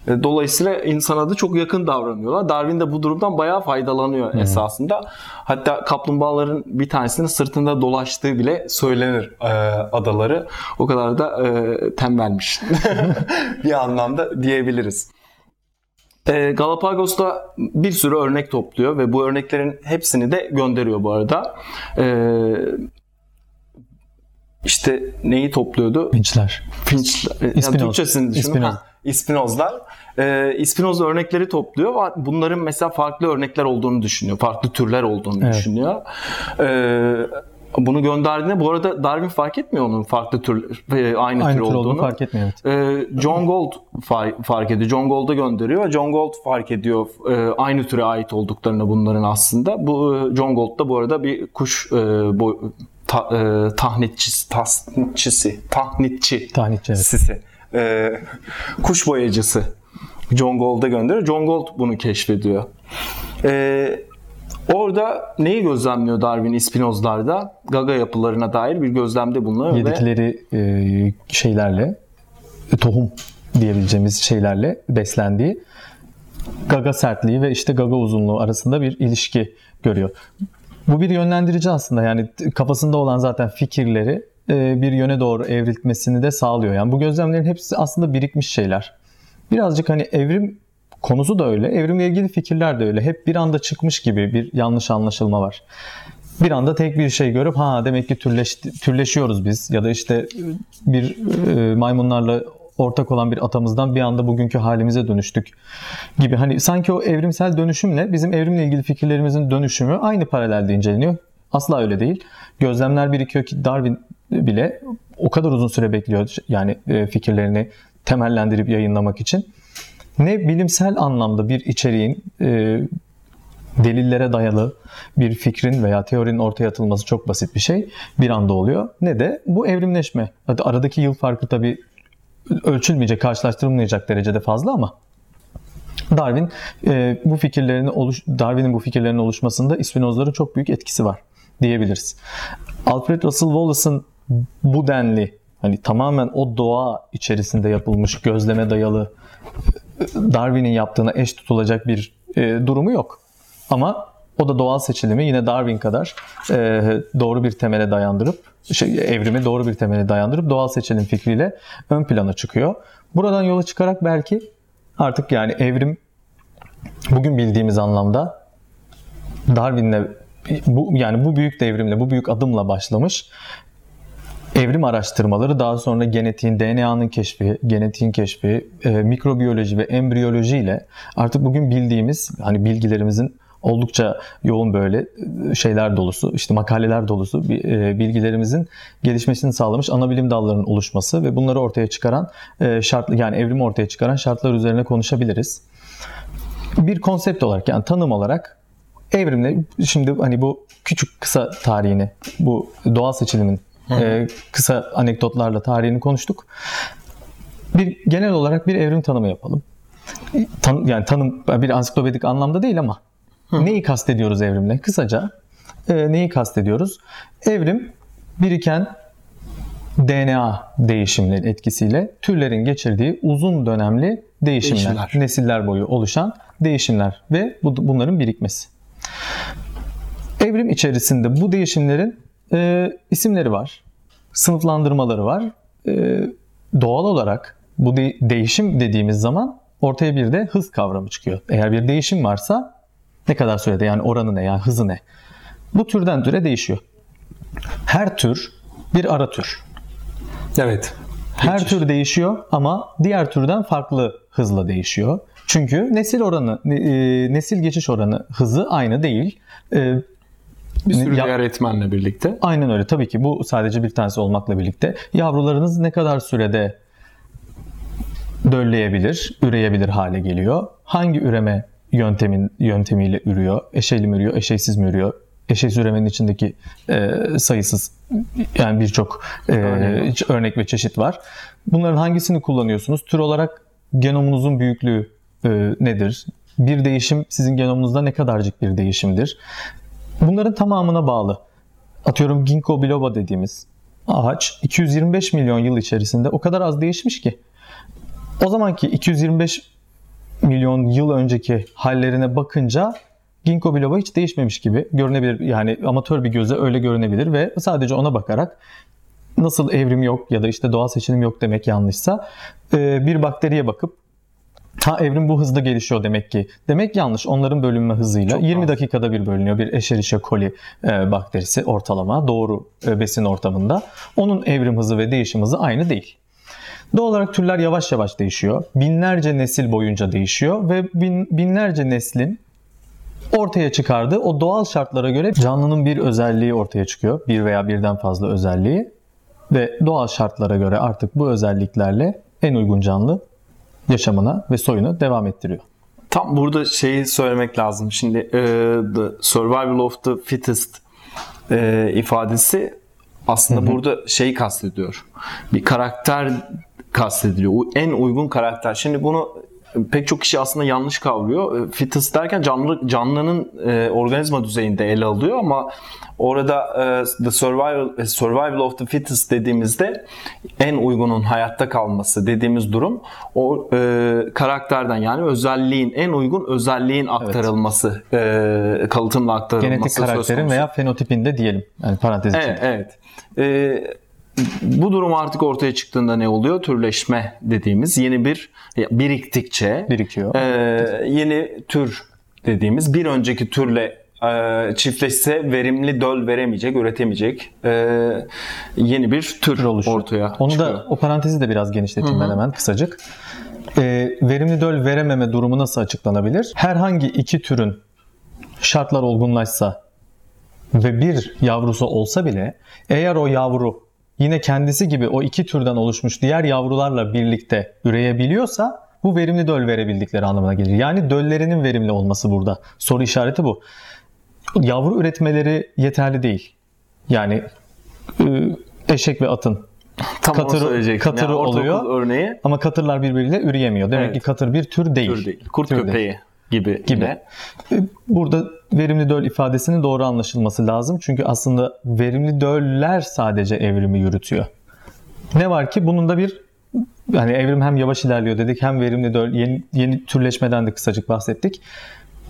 e, dolayısıyla insana da çok yakın davranıyorlar. Darwin de bu durumdan bayağı faydalanıyor hmm. esasında. Hatta kaplumbağaların bir tanesinin sırtında dolaştığı bile söylenir e, adaları. O kadar da e, tembelmiş bir anlamda diyebiliriz. E, Galapagos'ta bir sürü örnek topluyor ve bu örneklerin hepsini de gönderiyor bu arada. E, İşte neyi topluyordu? Finçler. Finçler. Yani İspinoz. Türkçesini düşünün. İspinoz. Ha, İspinozlar. Ee, İspinoz örnekleri topluyor. Bunların mesela farklı örnekler olduğunu düşünüyor. Farklı türler olduğunu evet. düşünüyor. Ee, bunu gönderdiğinde bu arada Darwin fark etmiyor onun farklı tür, aynı, aynı tür, tür olduğunu. olduğunu fark etmiyor. Evet. Ee, John Gould fa- fark ediyor. John Gould'a gönderiyor. John Gould fark ediyor ee, aynı türe ait olduklarını bunların aslında. Bu John Gould da bu arada bir kuş e, boy... Ta, e, tahnitçisi, tahnitçisi, tahnitçi, tahnitçi evet. sisi, e, kuş boyacısı John Gould'a gönderiyor. John Gould bunu keşfediyor. E, orada neyi gözlemliyor Darwin İspinozlarda? Gaga yapılarına dair bir gözlemde bulunuyor. Yedikleri ve... e, şeylerle, tohum diyebileceğimiz şeylerle beslendiği gaga sertliği ve işte gaga uzunluğu arasında bir ilişki görüyor. Bu bir yönlendirici aslında yani kafasında olan zaten fikirleri bir yöne doğru evrilmesini de sağlıyor. Yani bu gözlemlerin hepsi aslında birikmiş şeyler. Birazcık hani evrim konusu da öyle, evrimle ilgili fikirler de öyle. Hep bir anda çıkmış gibi bir yanlış anlaşılma var. Bir anda tek bir şey görüp ha demek ki türleşti, türleşiyoruz biz ya da işte bir maymunlarla ortak olan bir atamızdan bir anda bugünkü halimize dönüştük gibi. Hani sanki o evrimsel dönüşümle bizim evrimle ilgili fikirlerimizin dönüşümü aynı paralelde inceleniyor. Asla öyle değil. Gözlemler birikiyor ki Darwin bile o kadar uzun süre bekliyor yani fikirlerini temellendirip yayınlamak için. Ne bilimsel anlamda bir içeriğin e, delillere dayalı bir fikrin veya teorinin ortaya atılması çok basit bir şey. Bir anda oluyor. Ne de bu evrimleşme. Aradaki yıl farkı tabii ölçülmeyecek, karşılaştırılmayacak derecede fazla ama Darwin e, bu fikirlerini oluş, Darwin'in bu fikirlerin oluşmasında İspinozların çok büyük etkisi var diyebiliriz. Alfred Russell Wallace'ın bu denli hani tamamen o doğa içerisinde yapılmış gözleme dayalı Darwin'in yaptığına eş tutulacak bir e, durumu yok. Ama o da doğal seçilimi yine Darwin kadar e, doğru bir temele dayandırıp, şey, evrimi doğru bir temele dayandırıp doğal seçilim fikriyle ön plana çıkıyor. Buradan yola çıkarak belki artık yani evrim bugün bildiğimiz anlamda Darwin'le bu yani bu büyük devrimle, bu büyük adımla başlamış. Evrim araştırmaları daha sonra genetiğin, D N A'nın keşfi, genetiğin keşfi, e, mikrobiyoloji ve embriyolojiyle artık bugün bildiğimiz hani bilgilerimizin oldukça yoğun böyle şeyler dolusu, işte makaleler dolusu bilgilerimizin gelişmesini sağlamış ana bilim dallarının oluşması ve bunları ortaya çıkaran şart, yani evrimi ortaya çıkaran şartlar üzerine konuşabiliriz. Bir konsept olarak yani tanım olarak evrimle şimdi hani bu küçük kısa tarihini, bu doğal seçilimin Hı. kısa anekdotlarla tarihini konuştuk. Bir genel olarak bir evrim tanımı yapalım. Tan, yani tanım bir ansiklopedik anlamda değil ama Hı. Neyi kastediyoruz evrimle? Kısaca e, neyi kastediyoruz? Evrim biriken D N A değişimleri etkisiyle türlerin geçirdiği uzun dönemli değişimler, değişimler. nesiller boyu oluşan değişimler ve bu, bunların birikmesi. Evrim içerisinde bu değişimlerin e, isimleri var, sınıflandırmaları var. E, doğal olarak bu de, değişim dediğimiz zaman ortaya bir de hız kavramı çıkıyor. Eğer bir değişim varsa ne kadar sürede, yani oranı ne, yani hızı ne? Bu türden türe değişiyor. Her tür bir ara tür. Evet. Her Hiç. tür değişiyor ama diğer türden farklı hızla değişiyor. Çünkü nesil oranı, nesil geçiş oranı, hızı aynı değil. Bir sürü ya, diğer etmenle birlikte. Aynen öyle. Tabii ki bu sadece bir tanesi olmakla birlikte. Yavrularınız ne kadar sürede dölleyebilir, üreyebilir hale geliyor? Hangi üreme yöntemin yöntemiyle ürüyor? Eşeyli mi ürüyor, eşeysiz mi ürüyor? Eşeysiz üremenin içindeki e, sayısız, yani birçok e, örnek. örnek ve çeşit var. Bunların hangisini kullanıyorsunuz? Tür olarak genomunuzun büyüklüğü e, nedir? Bir değişim sizin genomunuzda ne kadarcık bir değişimdir? Bunların tamamına bağlı. Atıyorum Ginkgo biloba dediğimiz ağaç iki yüz yirmi beş milyon yıl içerisinde o kadar az değişmiş ki. O zamanki iki yüz yirmi beş milyon yıl önceki hallerine bakınca Ginkgo biloba hiç değişmemiş gibi görünebilir. Yani amatör bir göze öyle görünebilir ve sadece ona bakarak nasıl evrim yok ya da işte doğal seçilim yok demek yanlışsa, bir bakteriye bakıp ha evrim bu hızda gelişiyor demek ki. Demek yanlış. Onların bölünme hızıyla yirmi dakikada bir bölünüyor. Bir Escherichia coli bakterisi ortalama doğru besin ortamında. Onun evrim hızı ve değişim hızı aynı değil. Doğal olarak türler yavaş yavaş değişiyor. Binlerce nesil boyunca değişiyor ve bin, binlerce neslin ortaya çıkardığı o doğal şartlara göre canlının bir özelliği ortaya çıkıyor. Bir veya birden fazla özelliği ve doğal şartlara göre artık bu özelliklerle en uygun canlı yaşamına ve soyunu devam ettiriyor. Tam burada şeyi söylemek lazım. Şimdi e, the survival of the fittest e, ifadesi aslında hı hı. burada şeyi kastediyor. Bir karakter kastediliyor. En uygun karakter. Şimdi bunu pek çok kişi aslında yanlış kavruyor. Fittest derken canlı, canlının e, organizma düzeyinde ele alıyor ama orada e, the survival survival of the fittest dediğimizde en uygunun hayatta kalması dediğimiz durum o e, karakterden, yani özelliğin, en uygun özelliğin aktarılması, evet. e, kalıtımla aktarılması. Genetik karakterin veya fenotipinde diyelim. Yani parantez içinde. Evet, evet. E, Bu durum artık ortaya çıktığında ne oluyor? Türleşme dediğimiz yeni bir biriktikçe birikiyor. E, yeni tür dediğimiz bir önceki türle e, çiftleşse verimli döl veremeyecek, üretemeyecek e, yeni bir tür oluşuyor. Ortaya Onu çıkıyor. Da o parantezi de biraz genişleteyim ben hemen kısacık. E, verimli döl verememe durumu nasıl açıklanabilir? Herhangi iki türün şartlar olgunlaşsa ve bir yavrusu olsa bile eğer o yavru yine kendisi gibi o iki türden oluşmuş diğer yavrularla birlikte üreyebiliyorsa bu verimli döl verebildikleri anlamına gelir. Yani döllerinin verimli olması burada. Soru işareti bu. Yavru üretmeleri yeterli değil. Yani eşek ve atın Tam katırı, katırı yani oluyor örneği. Ama katırlar birbiriyle üreyemiyor. Demek evet. ki katır bir tür değil. Tür değil. Kurt tür köpeği değil. gibi. gibi. Burada verimli döl ifadesinin doğru anlaşılması lazım. Çünkü aslında verimli döller sadece evrimi yürütüyor. Ne var ki bunun da bir, yani evrim hem yavaş ilerliyor dedik, hem verimli döl, yeni, yeni türleşmeden de kısacık bahsettik.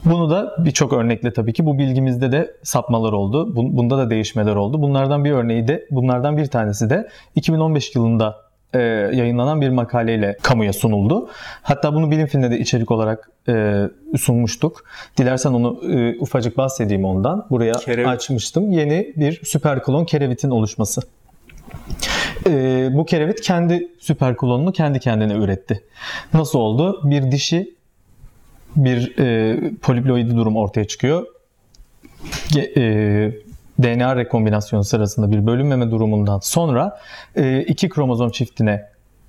Bunu da birçok örnekle tabii ki bu bilgimizde de sapmalar oldu. Bunda da değişmeler oldu. Bunlardan bir örneği de, bunlardan bir tanesi de iki bin on beş yılında E, yayınlanan bir makaleyle kamuya sunuldu. Hatta bunu bilim filmine de içerik olarak e, sunmuştuk. Dilersen onu e, ufacık bahsedeyim ondan. Buraya Kerevit. açmıştım. Yeni bir süper klon kerevitin oluşması. E, bu kerevit kendi süper klonunu kendi kendine üretti. Nasıl oldu? Bir dişi bir e, poliploidi durum ortaya çıkıyor. Ge- e, D N A rekombinasyonu sırasında bir bölünmeme durumundan sonra iki kromozom çiftine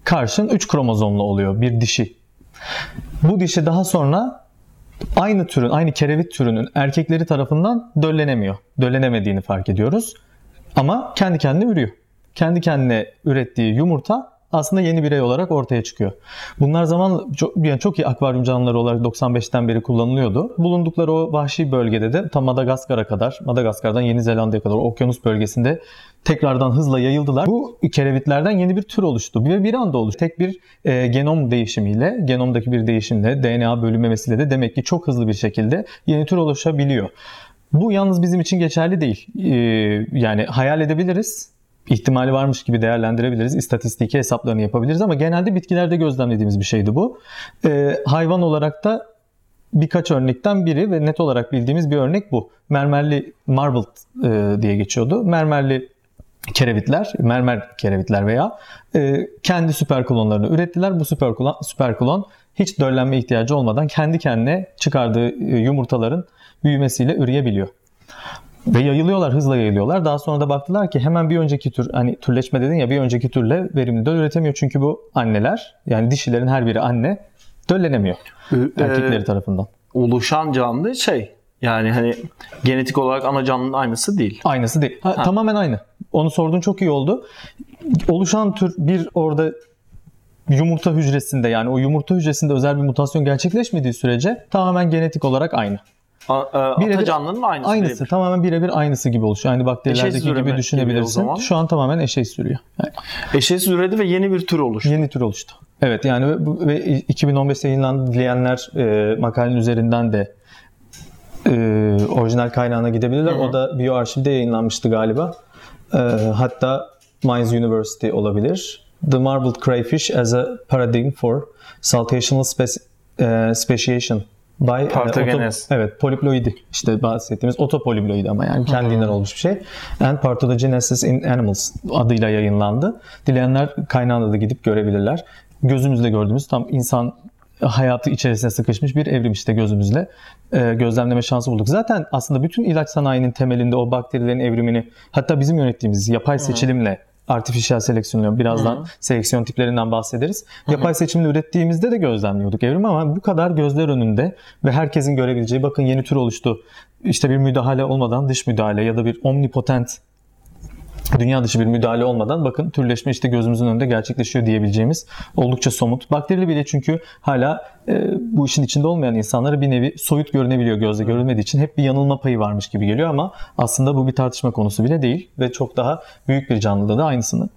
karşın üç kromozomlu oluyor bir dişi. Bu dişi daha sonra aynı türün, aynı kerevit türünün erkekleri tarafından döllenemiyor. Döllenemediğini fark ediyoruz. Ama kendi kendine ürüyor. Kendi kendine ürettiği yumurta aslında yeni birey olarak ortaya çıkıyor. Bunlar zaman çok, yani çok iyi akvaryum canlıları olarak doksan beşten beri kullanılıyordu. Bulundukları o vahşi bölgede de tam Madagaskar'a kadar, Madagaskar'dan Yeni Zelanda'ya kadar okyanus bölgesinde tekrardan hızla yayıldılar. Bu kerevitlerden yeni bir tür oluştu ve bir anda oluştu. Tek bir e, genom değişimiyle, genomdaki bir değişimle, D N A bölünmemesiyle de demek ki çok hızlı bir şekilde yeni tür oluşabiliyor. Bu yalnız bizim için geçerli değil. E, yani hayal edebiliriz. İhtimali varmış gibi değerlendirebiliriz. İstatistiki hesaplarını yapabiliriz ama genelde bitkilerde gözlemlediğimiz bir şeydi bu. Ee, hayvan olarak da birkaç örnekten biri ve net olarak bildiğimiz bir örnek bu. Mermerli marbled e, diye geçiyordu. Mermerli kerevitler, mermer kerevitler veya e, kendi süper klonlarını ürettiler. Bu süper klon, süper klon hiç döllenme ihtiyacı olmadan kendi kendine çıkardığı yumurtaların büyümesiyle üreyebiliyor. Ve yayılıyorlar, hızla yayılıyorlar. Daha sonra da baktılar ki hemen bir önceki tür, hani türleşme dedin ya, bir önceki türle verimli döl üretemiyor. Çünkü bu anneler, yani dişilerin her biri anne, döllenemiyor ee, erkekleri tarafından. Oluşan canlı şey, yani hani genetik olarak ana canlının aynısı değil. Aynısı değil. Ha, ha. Tamamen aynı. Onu sorduğun çok iyi oldu. Oluşan tür bir orada... yumurta hücresinde, yani o yumurta hücresinde özel bir mutasyon gerçekleşmediği sürece tamamen genetik olarak aynı. A, a, bire ata canlının aynısı. Aynısı. Bire tamamen birebir aynısı gibi oluşuyor. Aynı bakterilerdeki gibi düşünebilirsin. Gibi şu an tamamen eşeğsiz sürüyor. Yani. Eşeğsiz üredi ve yeni bir tür oluştu. Yeni tür oluştu. Evet, yani ve, ve iki bin on beşte yayınlandı. Dileyenler e, makalenin üzerinden de e, orijinal kaynağına gidebilirler. Hı-hı. O da biyoarşivde yayınlanmıştı galiba. E, hatta Mainz University olabilir. The Marbled Crayfish as a Paradigm for Saltational speci- e, Speciation by Partogenes. E, oto, evet, poliploidi. İşte bahsettiğimiz otopoliploidi ama yani kendinden olmuş bir şey. And Partogenesis in Animals adıyla yayınlandı. Dileyenler kaynağına da gidip görebilirler. Gözümüzle gördüğümüz tam insan hayatı içerisine sıkışmış bir evrim işte gözümüzle e, gözlemleme şansı bulduk. Zaten aslında bütün ilaç sanayinin temelinde o bakterilerin evrimini, hatta bizim yönettiğimiz yapay seçilimle artificial seleksiyonla, birazdan Hı-hı. seleksiyon tiplerinden bahsederiz. Hı-hı. Yapay seçimle ürettiğimizde de gözlemliyorduk evrim ama bu kadar gözler önünde ve herkesin görebileceği, bakın yeni tür oluştu. İşte bir müdahale olmadan, dış müdahale ya da bir omnipotent, dünya dışı bir müdahale olmadan bakın türleşme işte gözümüzün önünde gerçekleşiyor diyebileceğimiz oldukça somut. Bakteri bile çünkü hala e, bu işin içinde olmayan insanlara bir nevi soyut görünebiliyor, gözle görülmediği için hep bir yanılma payı varmış gibi geliyor ama aslında bu bir tartışma konusu bile değil ve çok daha büyük bir canlıda da aynısını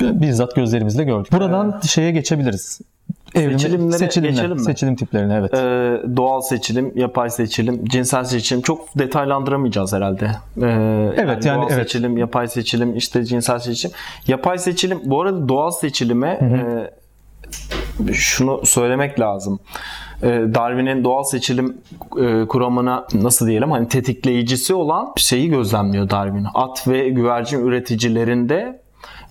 bizzat gözlerimizle gördük. Buradan ee, şeye geçebiliriz. Evrim, seçilimlere seçilimler, geçelim mi? Seçilim tiplerine, evet. Ee, doğal seçilim, yapay seçilim, cinsel seçilim çok detaylandıramayacağız herhalde. Ee, evet yani, yani doğal evet. seçilim, yapay seçilim, işte cinsel seçilim. Yapay seçilim, bu arada doğal seçilime e, şunu söylemek lazım. E, Darwin'in doğal seçilim e, kuramına nasıl diyelim hani tetikleyicisi olan şeyi gözlemliyor Darwin. At ve güvercin üreticilerinde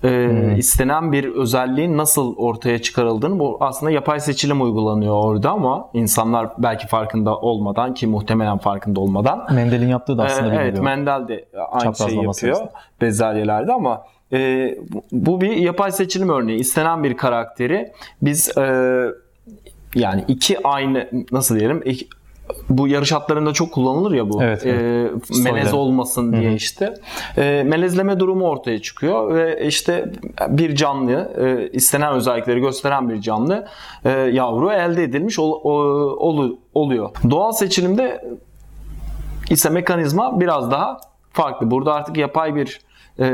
Ee, hmm. istenen bir özelliğin nasıl ortaya çıkarıldığını, bu aslında yapay seçilim uygulanıyor orada ama insanlar belki farkında olmadan, ki muhtemelen farkında olmadan. Mendel'in yaptığı da aslında ee, bir evet, Mendel de aynı şeyi yapıyor bezelyelerde ama e, bu bir yapay seçilim örneği. İstenen bir karakteri biz e, yani iki aynı nasıl diyelim iki, bu yarış atlarında çok kullanılır ya bu. Evet, evet. E, melez olmasın diye Hı-hı. işte. E, melezleme durumu ortaya çıkıyor ve işte bir canlı, e, istenen özellikleri gösteren bir canlı e, yavru elde edilmiş ol, ol, oluyor. Doğal seçilimde ise mekanizma biraz daha farklı. Burada artık yapay bir e,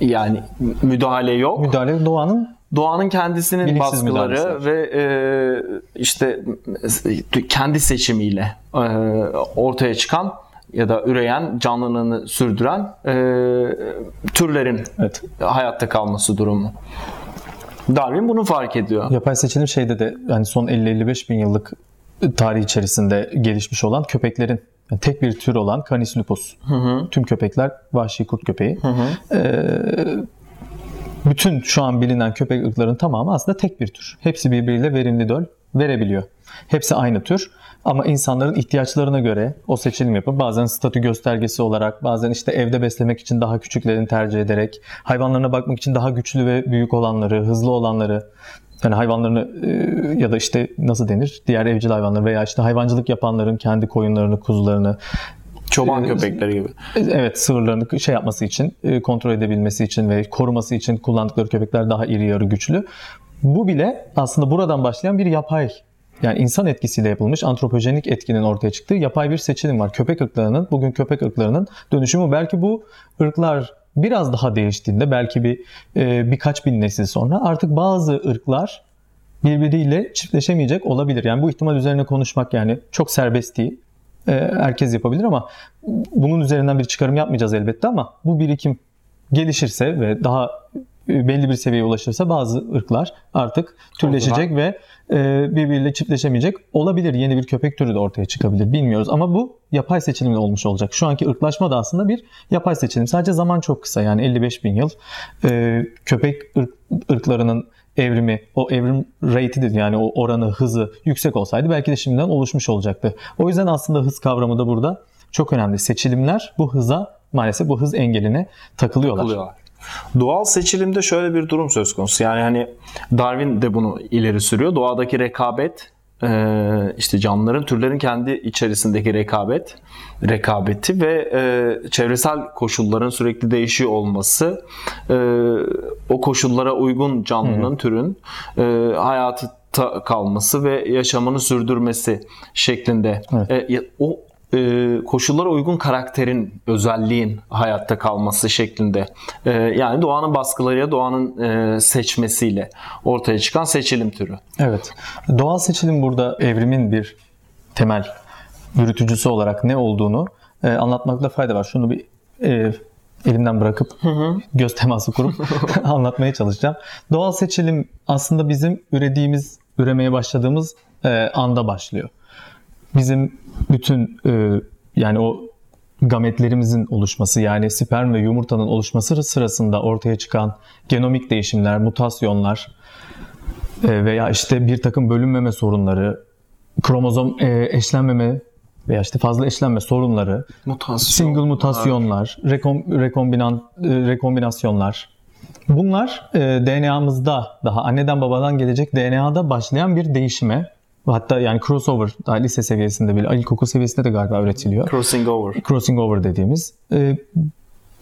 yani müdahale yok. Müdahale doğanın Doğanın kendisinin bilinçsiz baskıları ve e, işte kendi seçimiyle e, ortaya çıkan ya da üreyen, canlılığını sürdüren e, türlerin evet. hayatta kalması durumu. Darwin bunu fark ediyor. Yapay seçilim şeyde de yani son elli elli beş bin yıllık tarih içerisinde gelişmiş olan köpeklerin yani tek bir tür olan Canis lupus. Hı hı. Tüm köpekler vahşi kurt köpeği. Hı hı. E, Bütün şu an bilinen köpek ırklarının tamamı aslında tek bir tür. Hepsi birbiriyle verimli döl verebiliyor. Hepsi aynı tür ama insanların ihtiyaçlarına göre o seçilim yapıp bazen statü göstergesi olarak, bazen işte evde beslemek için daha küçüklerini tercih ederek, hayvanlarına bakmak için daha güçlü ve büyük olanları, hızlı olanları, yani hayvanlarını ya da işte nasıl denir diğer evcil hayvanları veya işte hayvancılık yapanların kendi koyunlarını, kuzularını çoban köpekleri gibi. Evet, sınırlarını şey yapması için, kontrol edebilmesi için ve koruması için kullandıkları köpekler daha iri yarı güçlü. Bu bile aslında buradan başlayan bir yapay, yani insan etkisiyle yapılmış antropojenik etkinin ortaya çıktığı yapay bir seçilim var. Köpek ırklarının, bugün köpek ırklarının dönüşümü. Belki bu ırklar biraz daha değiştiğinde, belki bir birkaç bin nesil sonra artık bazı ırklar birbiriyle çiftleşemeyecek olabilir. Yani bu ihtimal üzerine konuşmak yani çok serbest değil. Herkes yapabilir ama bunun üzerinden bir çıkarım yapmayacağız elbette, ama bu birikim gelişirse ve daha belli bir seviyeye ulaşırsa bazı ırklar artık türleşecek ve birbiriyle çiftleşemeyecek olabilir. Yeni bir köpek türü de ortaya çıkabilir, bilmiyoruz, ama bu yapay seçilimle olmuş olacak. Şu anki ırklaşma da aslında bir yapay seçilim. Sadece zaman çok kısa, yani elli beş bin yıl köpek ırklarının evrimi, o evrim rate'idir, yani o oranı, hızı yüksek olsaydı belki de şimdiden oluşmuş olacaktı. O yüzden aslında hız kavramı da burada çok önemli. Seçilimler bu hıza, maalesef bu hız engeline takılıyorlar. takılıyorlar. Doğal seçilimde şöyle bir durum söz konusu. Yani hani Darwin de bunu ileri sürüyor. Doğadaki rekabet, işte canlıların, türlerin kendi içerisindeki rekabet, rekabeti ve çevresel koşulların sürekli değişiyor olması, o koşullara uygun canlının, hmm. türün hayata kalması ve yaşamını sürdürmesi şeklinde. Evet. O koşullara uygun karakterin, özelliğin hayatta kalması şeklinde, yani doğanın baskılarıyla, doğanın seçmesiyle ortaya çıkan seçilim türü. Evet. Doğal seçilim burada evrimin bir temel yürütücüsü olarak ne olduğunu anlatmakta fayda var. Şunu bir elimden bırakıp göz teması kurup anlatmaya çalışacağım. Doğal seçilim aslında bizim ürediğimiz, üremeye başladığımız anda başlıyor. Bizim bütün e, yani o gametlerimizin oluşması, yani sperm ve yumurtanın oluşması sırasında ortaya çıkan genomik değişimler, mutasyonlar e, veya işte bir takım bölünmeme sorunları, kromozom e, eşlenmeme veya işte fazla eşlenme sorunları, mutasyon, single mutasyonlar, rekom, rekombinan, e, rekombinasyonlar. Bunlar e, D N A'mızda, daha anneden babadan gelecek D N A'da başlayan bir değişime, hatta yani crossover, daha lise seviyesinde bile, ilkokul seviyesinde de galiba öğretiliyor. Crossing over. Crossing over dediğimiz. E,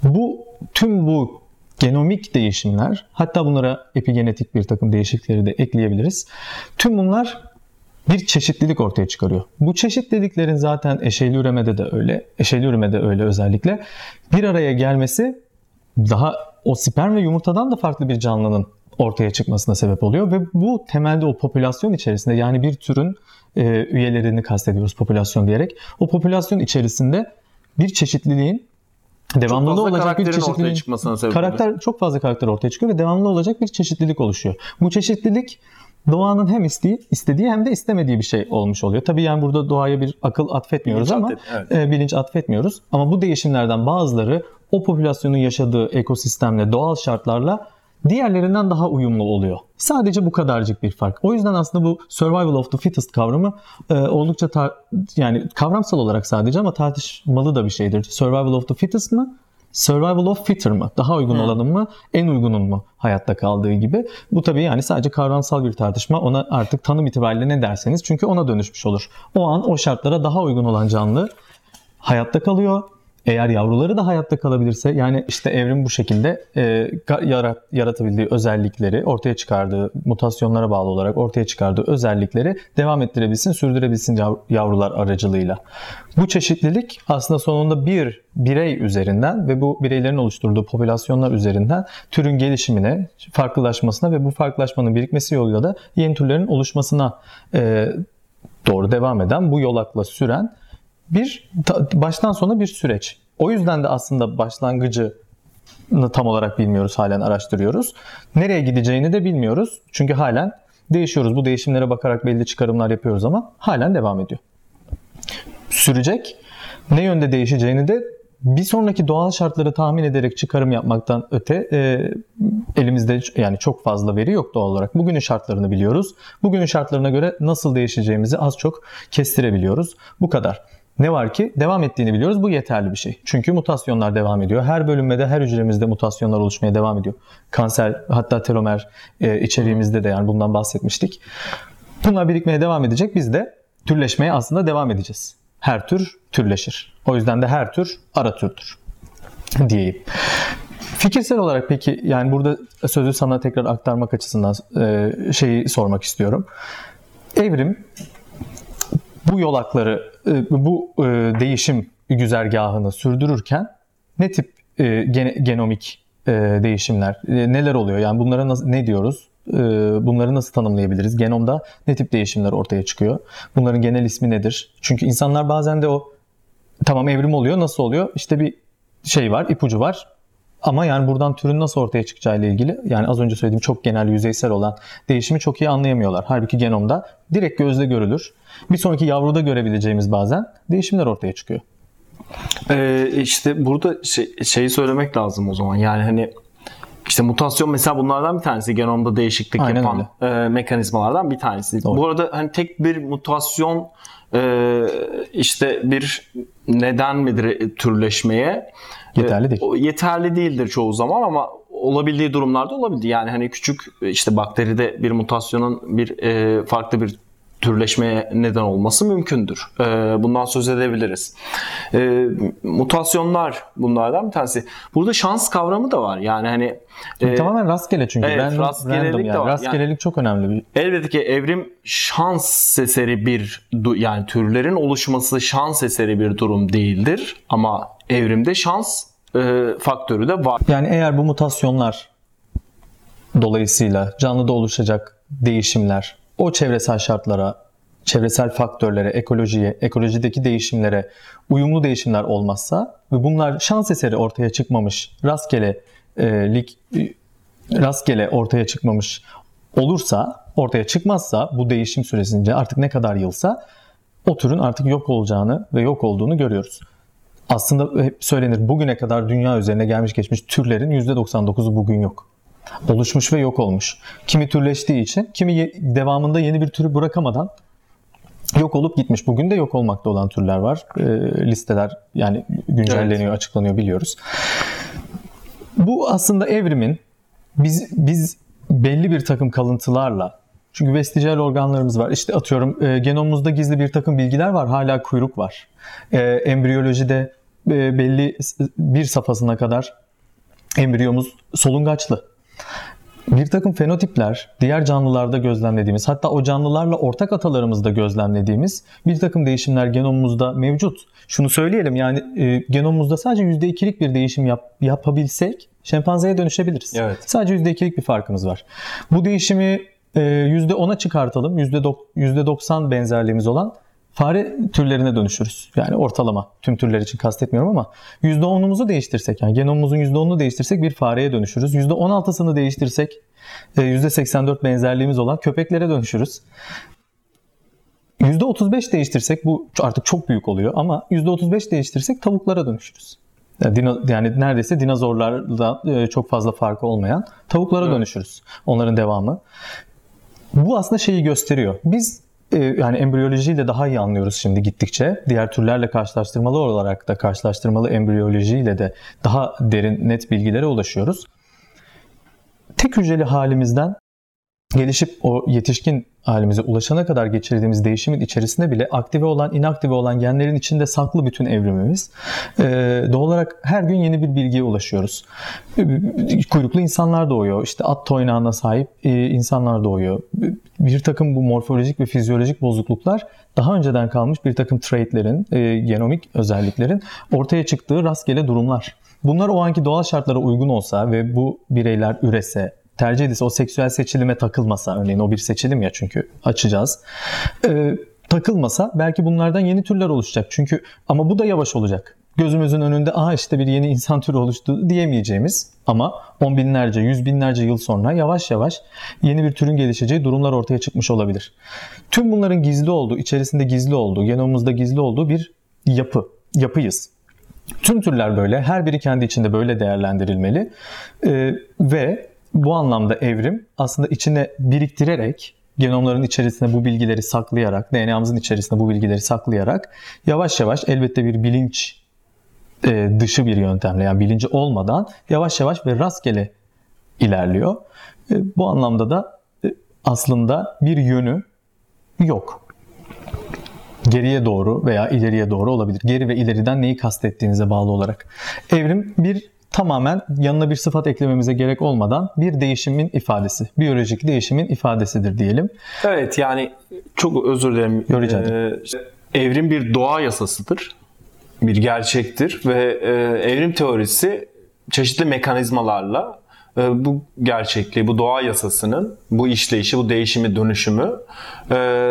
bu tüm bu genomik değişimler, hatta bunlara epigenetik bir takım değişiklikleri de ekleyebiliriz. Tüm bunlar bir çeşitlilik ortaya çıkarıyor. Bu çeşitliliklerin zaten eşeyli üremede de öyle, eşeyli üremede öyle özellikle bir araya gelmesi daha o sperm ve yumurtadan da farklı bir canlının ortaya çıkmasına sebep oluyor ve bu temelde o popülasyon içerisinde, yani bir türün e, üyelerini kastediyoruz popülasyon diyerek, o popülasyon içerisinde bir çeşitliliğin, devamlı olacak bir çeşitliliğin çıkmasına sebep karakter oluyor. Çok fazla karakter ortaya çıkıyor ve devamlı olacak bir çeşitlilik oluşuyor. Bu çeşitlilik doğanın hem isteği, istediği hem de istemediği bir şey olmuş oluyor. Tabii yani burada doğaya bir akıl atfetmiyoruz, bilinç ama atfet, evet. e, bilinç atfetmiyoruz. Ama bu değişimlerden bazıları o popülasyonun yaşadığı ekosistemle, doğal şartlarla diğerlerinden daha uyumlu oluyor. Sadece bu kadarcık bir fark. O yüzden aslında bu survival of the fittest kavramı e, oldukça tar- yani kavramsal olarak sadece, ama tartışmalı da bir şeydir. Survival of the fittest mı? Survival of fitter mı? Daha uygun hmm. olanın mı? En uygunun mu? Hayatta kaldığı gibi. Bu tabii yani sadece kavramsal bir tartışma. Ona artık tanım itibariyle ne derseniz, çünkü ona dönüşmüş olur. O an o şartlara daha uygun olan canlı hayatta kalıyor. Eğer yavruları da hayatta kalabilirse, yani işte evrim bu şekilde e, yarat, yaratabildiği özellikleri, ortaya çıkardığı mutasyonlara bağlı olarak ortaya çıkardığı özellikleri devam ettirebilsin, sürdürebilsin yav, yavrular aracılığıyla. Bu çeşitlilik aslında sonunda bir birey üzerinden ve bu bireylerin oluşturduğu popülasyonlar üzerinden türün gelişimine, farklılaşmasına ve bu farklılaşmanın birikmesi yoluyla da yeni türlerin oluşmasına e, doğru devam eden, bu yolakla süren bir baştan sona bir süreç. O yüzden de aslında başlangıcını tam olarak bilmiyoruz, halen araştırıyoruz. Nereye gideceğini de bilmiyoruz. Çünkü halen değişiyoruz. Bu değişimlere bakarak belli çıkarımlar yapıyoruz ama halen devam ediyor. Sürecek. Ne yönde değişeceğini de bir sonraki doğal şartları tahmin ederek çıkarım yapmaktan öte e, elimizde yani çok fazla veri yok doğal olarak. Bugünün şartlarını biliyoruz. Bugünün şartlarına göre nasıl değişeceğimizi az çok kestirebiliyoruz. Bu kadar. Ne var ki devam ettiğini biliyoruz. Bu yeterli bir şey. Çünkü mutasyonlar devam ediyor. Her bölünmede, her hücremizde mutasyonlar oluşmaya devam ediyor. Kanser, hatta telomer e, içeriğimizde de yani bundan bahsetmiştik. Bunlar birikmeye devam edecek. Biz de türleşmeye aslında devam edeceğiz. her tür türleşir. O yüzden de her tür ara türdür diyeyim. Fikirsel olarak peki, yani burada sözü sana tekrar aktarmak açısından şeyi sormak istiyorum. Evrim bu yolakları, bu değişim güzergahını sürdürürken ne tip genomik değişimler, neler oluyor? Yani bunlara ne diyoruz? Bunları nasıl tanımlayabiliriz? Genomda ne tip değişimler ortaya çıkıyor? Bunların genel ismi nedir? Çünkü insanlar bazen de o tamam evrim oluyor, nasıl oluyor? İşte bir şey var, ipucu var. Ama yani buradan türün nasıl ortaya çıkacağıyla ilgili, yani az önce söylediğim çok genel, yüzeysel olan değişimi çok iyi anlayamıyorlar. Halbuki genomda direkt gözle görülür. Bir sonraki yavruda görebileceğimiz bazen değişimler ortaya çıkıyor. Ee, işte burada şey, şeyi söylemek lazım o zaman. Yani hani işte mutasyon mesela bunlardan bir tanesi. Genomda değişiklik aynen yapan e, mekanizmalardan bir tanesi. Doğru. Bu arada hani tek bir mutasyon e, işte bir neden midir türleşmeye? Yeterli değil. E, yeterli değildir çoğu zaman ama olabildiği durumlarda olabildi. Yani hani küçük işte bakteride bir mutasyonun bir e, farklı bir türleşmeye neden olması mümkündür. E, bundan söz edebiliriz. E, mutasyonlar bunlardan bir tanesi. Burada şans kavramı da var. Yani hani e, tamamen rastgele çünkü. Evet, ben rastgelelik yani. Rastgelelik yani, çok önemli. Bir... Elbette ki evrim şans eseri bir yani türlerin oluşması şans eseri bir durum değildir ama evrimde şans e, faktörü de var. Yani eğer bu mutasyonlar dolayısıyla canlıda oluşacak değişimler o çevresel şartlara, çevresel faktörlere, ekolojiye, ekolojideki değişimlere uyumlu değişimler olmazsa ve bunlar şans eseri ortaya çıkmamış, rastgele e, lik, e, rastgele ortaya çıkmamış olursa, ortaya çıkmazsa bu değişim süresince artık ne kadar yılsa o türün artık yok olacağını ve yok olduğunu görüyoruz. Aslında hep söylenir, bugüne kadar dünya üzerine gelmiş geçmiş türlerin yüzde doksan dokuzu bugün yok. Oluşmuş ve yok olmuş. Kimi türleştiği için, kimi devamında yeni bir türü bırakamadan yok olup gitmiş. Bugün de yok olmakta olan türler var. E, listeler yani güncelleniyor, evet, açıklanıyor, biliyoruz. Bu aslında evrimin biz biz belli bir takım kalıntılarla, çünkü vestijel organlarımız var. İşte atıyorum e, genomumuzda gizli bir takım bilgiler var. Hala kuyruk var. E, embriyolojide e, belli bir safhasına kadar embriyomuz solungaçlı. Bir takım fenotipler, diğer canlılarda gözlemlediğimiz, hatta o canlılarla ortak atalarımızda gözlemlediğimiz bir takım değişimler genomumuzda mevcut. Şunu söyleyelim, yani e, genomumuzda sadece yüzde ikilik bir değişim yap, yapabilsek şempanzeye dönüşebiliriz. Evet. Sadece yüzde ikilik bir farkımız var. Bu değişimi e, yüzde ona çıkartalım, yüzde doksan benzerliğimiz olan fare türlerine dönüşürüz. Yani ortalama, tüm türler için kastetmiyorum ama yüzde onumuzu değiştirsek, yani genomumuzun yüzde onunu değiştirsek bir fareye dönüşürüz. yüzde on altısını değiştirsek yüzde seksen dört benzerliğimiz olan köpeklere dönüşürüz. yüzde otuz beş değiştirsek, bu artık çok büyük oluyor ama yüzde otuz beş değiştirsek tavuklara dönüşürüz. Yani, dino, yani neredeyse dinozorlarla çok fazla farkı olmayan tavuklara dönüşürüz. Onların devamı. Bu aslında şeyi gösteriyor. Biz yani embriyolojiyle daha iyi anlıyoruz şimdi gittikçe. Diğer türlerle karşılaştırmalı olarak da karşılaştırmalı embriyolojiyle de daha derin, net bilgilere ulaşıyoruz. Tek hücreli halimizden gelişip o yetişkin halimize ulaşana kadar geçirdiğimiz değişimin içerisinde bile aktive olan, inaktive olan genlerin içinde saklı bütün evrimimiz. Ee, doğal olarak her gün yeni bir bilgiye ulaşıyoruz. Kuyruklu insanlar doğuyor, işte at toynağına sahip insanlar doğuyor. Bir takım bu morfolojik ve fizyolojik bozukluklar daha önceden kalmış bir takım traitlerin, e, genomik özelliklerin ortaya çıktığı rastgele durumlar. Bunlar o anki doğal şartlara uygun olsa ve bu bireyler ürese, tercih edilse, o seksüel seçilime takılmasa, örneğin o bir seçilim ya çünkü açacağız, ee, takılmasa belki bunlardan yeni türler oluşacak. Çünkü ama bu da yavaş olacak. Gözümüzün önünde aha işte bir yeni insan türü oluştu diyemeyeceğimiz ama on binlerce, yüz binlerce yıl sonra yavaş yavaş yeni bir türün gelişeceği durumlar ortaya çıkmış olabilir. Tüm bunların gizli olduğu, içerisinde gizli olduğu, genomumuzda gizli olduğu bir yapı, yapıyız. Tüm türler böyle, her biri kendi içinde böyle değerlendirilmeli ee, ve bu anlamda evrim aslında içine biriktirerek, genomların içerisinde bu bilgileri saklayarak, D N A'mızın içerisinde bu bilgileri saklayarak yavaş yavaş elbette bir bilinç e, dışı bir yöntemle, yani bilinci olmadan yavaş yavaş ve rastgele ilerliyor. E, bu anlamda da e, aslında bir yönü yok. geriye doğru veya ileriye doğru olabilir. Geri ve ileriden neyi kastettiğinize bağlı olarak. Evrim bir tamamen yanına bir sıfat eklememize gerek olmadan bir değişimin ifadesi, biyolojik değişimin ifadesidir diyelim. Evet, yani çok özür dilerim. Rica ederim. Ee, evrim bir doğa yasasıdır, bir gerçektir ve e, evrim teorisi çeşitli mekanizmalarla e, bu gerçekliği, bu doğa yasasının, bu işleyişi, bu değişimi, dönüşümü e,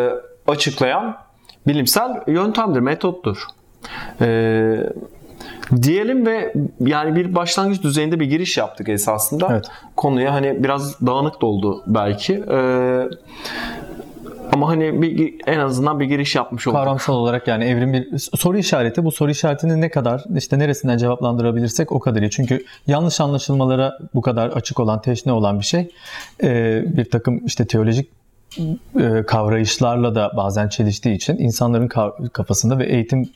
açıklayan bilimsel yöntemdir, metottur. E, diyelim ve yani bir başlangıç düzeyinde bir giriş yaptık esasında. Evet. Konuya hani biraz dağınık da oldu belki. E, Ama hani bir, en azından bir giriş yapmış olduk. Kavramsal olarak yani evrim bir soru işareti. Bu soru işaretini ne kadar işte neresinden cevaplandırabilirsek o kadar iyi. Çünkü yanlış anlaşılmalara bu kadar açık olan, teşne olan bir şey. Ee, bir takım işte teolojik e, kavrayışlarla da bazen çeliştiği için insanların kafasında ve eğitim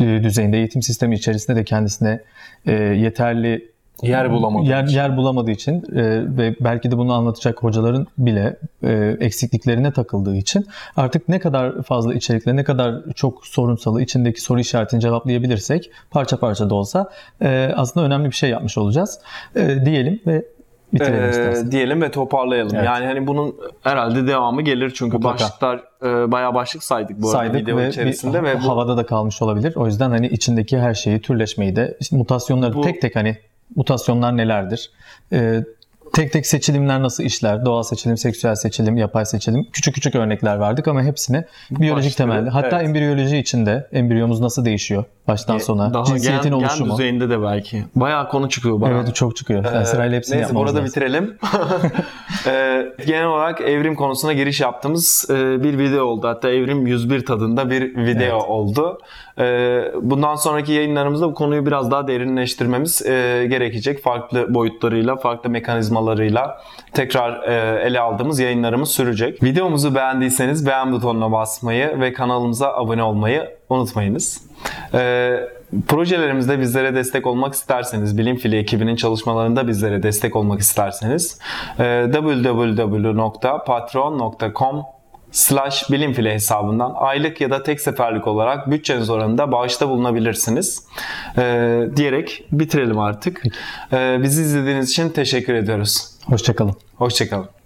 e, düzeyinde, eğitim sistemi içerisinde de kendisine e, yeterli Yer bulamadığı, yer, yer bulamadığı için e, ve belki de bunu anlatacak hocaların bile e, eksikliklerine takıldığı için artık ne kadar fazla içerikle, ne kadar çok sorunsalı içindeki soru işaretini cevaplayabilirsek parça parça da olsa e, aslında önemli bir şey yapmış olacağız e, diyelim ve bitirelim ee, istersen. Diyelim ve toparlayalım. Evet. Yani hani bunun herhalde devamı gelir çünkü mutlaka. Başlıklar e, bayağı başlık saydık bu arada saydık video ve içerisinde. Bir, ve bu... havada da kalmış olabilir. O yüzden hani içindeki her şeyi, türleşmeyi de, işte mutasyonları bu... tek tek hani mutasyonlar nelerdir? Ee, tek tek seçilimler nasıl işler? Doğal seçilim, seksüel seçilim, yapay seçilim. Küçük küçük örnekler verdik ama hepsine biyolojik temelli. Hatta evet. Embriyoloji içinde embriyomuz nasıl değişiyor baştan sona? Daha cinsiyetin gen, oluşumu. Gen düzeyinde de belki. Bayağı konu çıkıyor bana. Evet, çok çıkıyor. Yani ee, sırayla hepsini neyse, yapmamız lazım. Neyse, orada bitirelim. ee, genel olarak evrim konusuna giriş yaptığımız bir video oldu. Hatta evrim yüz bir tadında bir video evet. oldu. Bundan sonraki yayınlarımızda bu konuyu biraz daha derinleştirmemiz gerekecek. Farklı boyutlarıyla, farklı mekanizmalarıyla tekrar ele aldığımız yayınlarımız sürecek. Videomuzu beğendiyseniz beğen butonuna basmayı ve kanalımıza abone olmayı unutmayınız. Projelerimizde bizlere destek olmak isterseniz, Bilimfili ekibinin çalışmalarında bizlere destek olmak isterseniz double-u double-u double-u nokta patreon nokta com slash bilimfile hesabından aylık ya da tek seferlik olarak bütçeniz oranında bağışta bulunabilirsiniz ee, diyerek bitirelim artık. Ee, bizi izlediğiniz için teşekkür ediyoruz. Hoşçakalın. Hoşçakalın.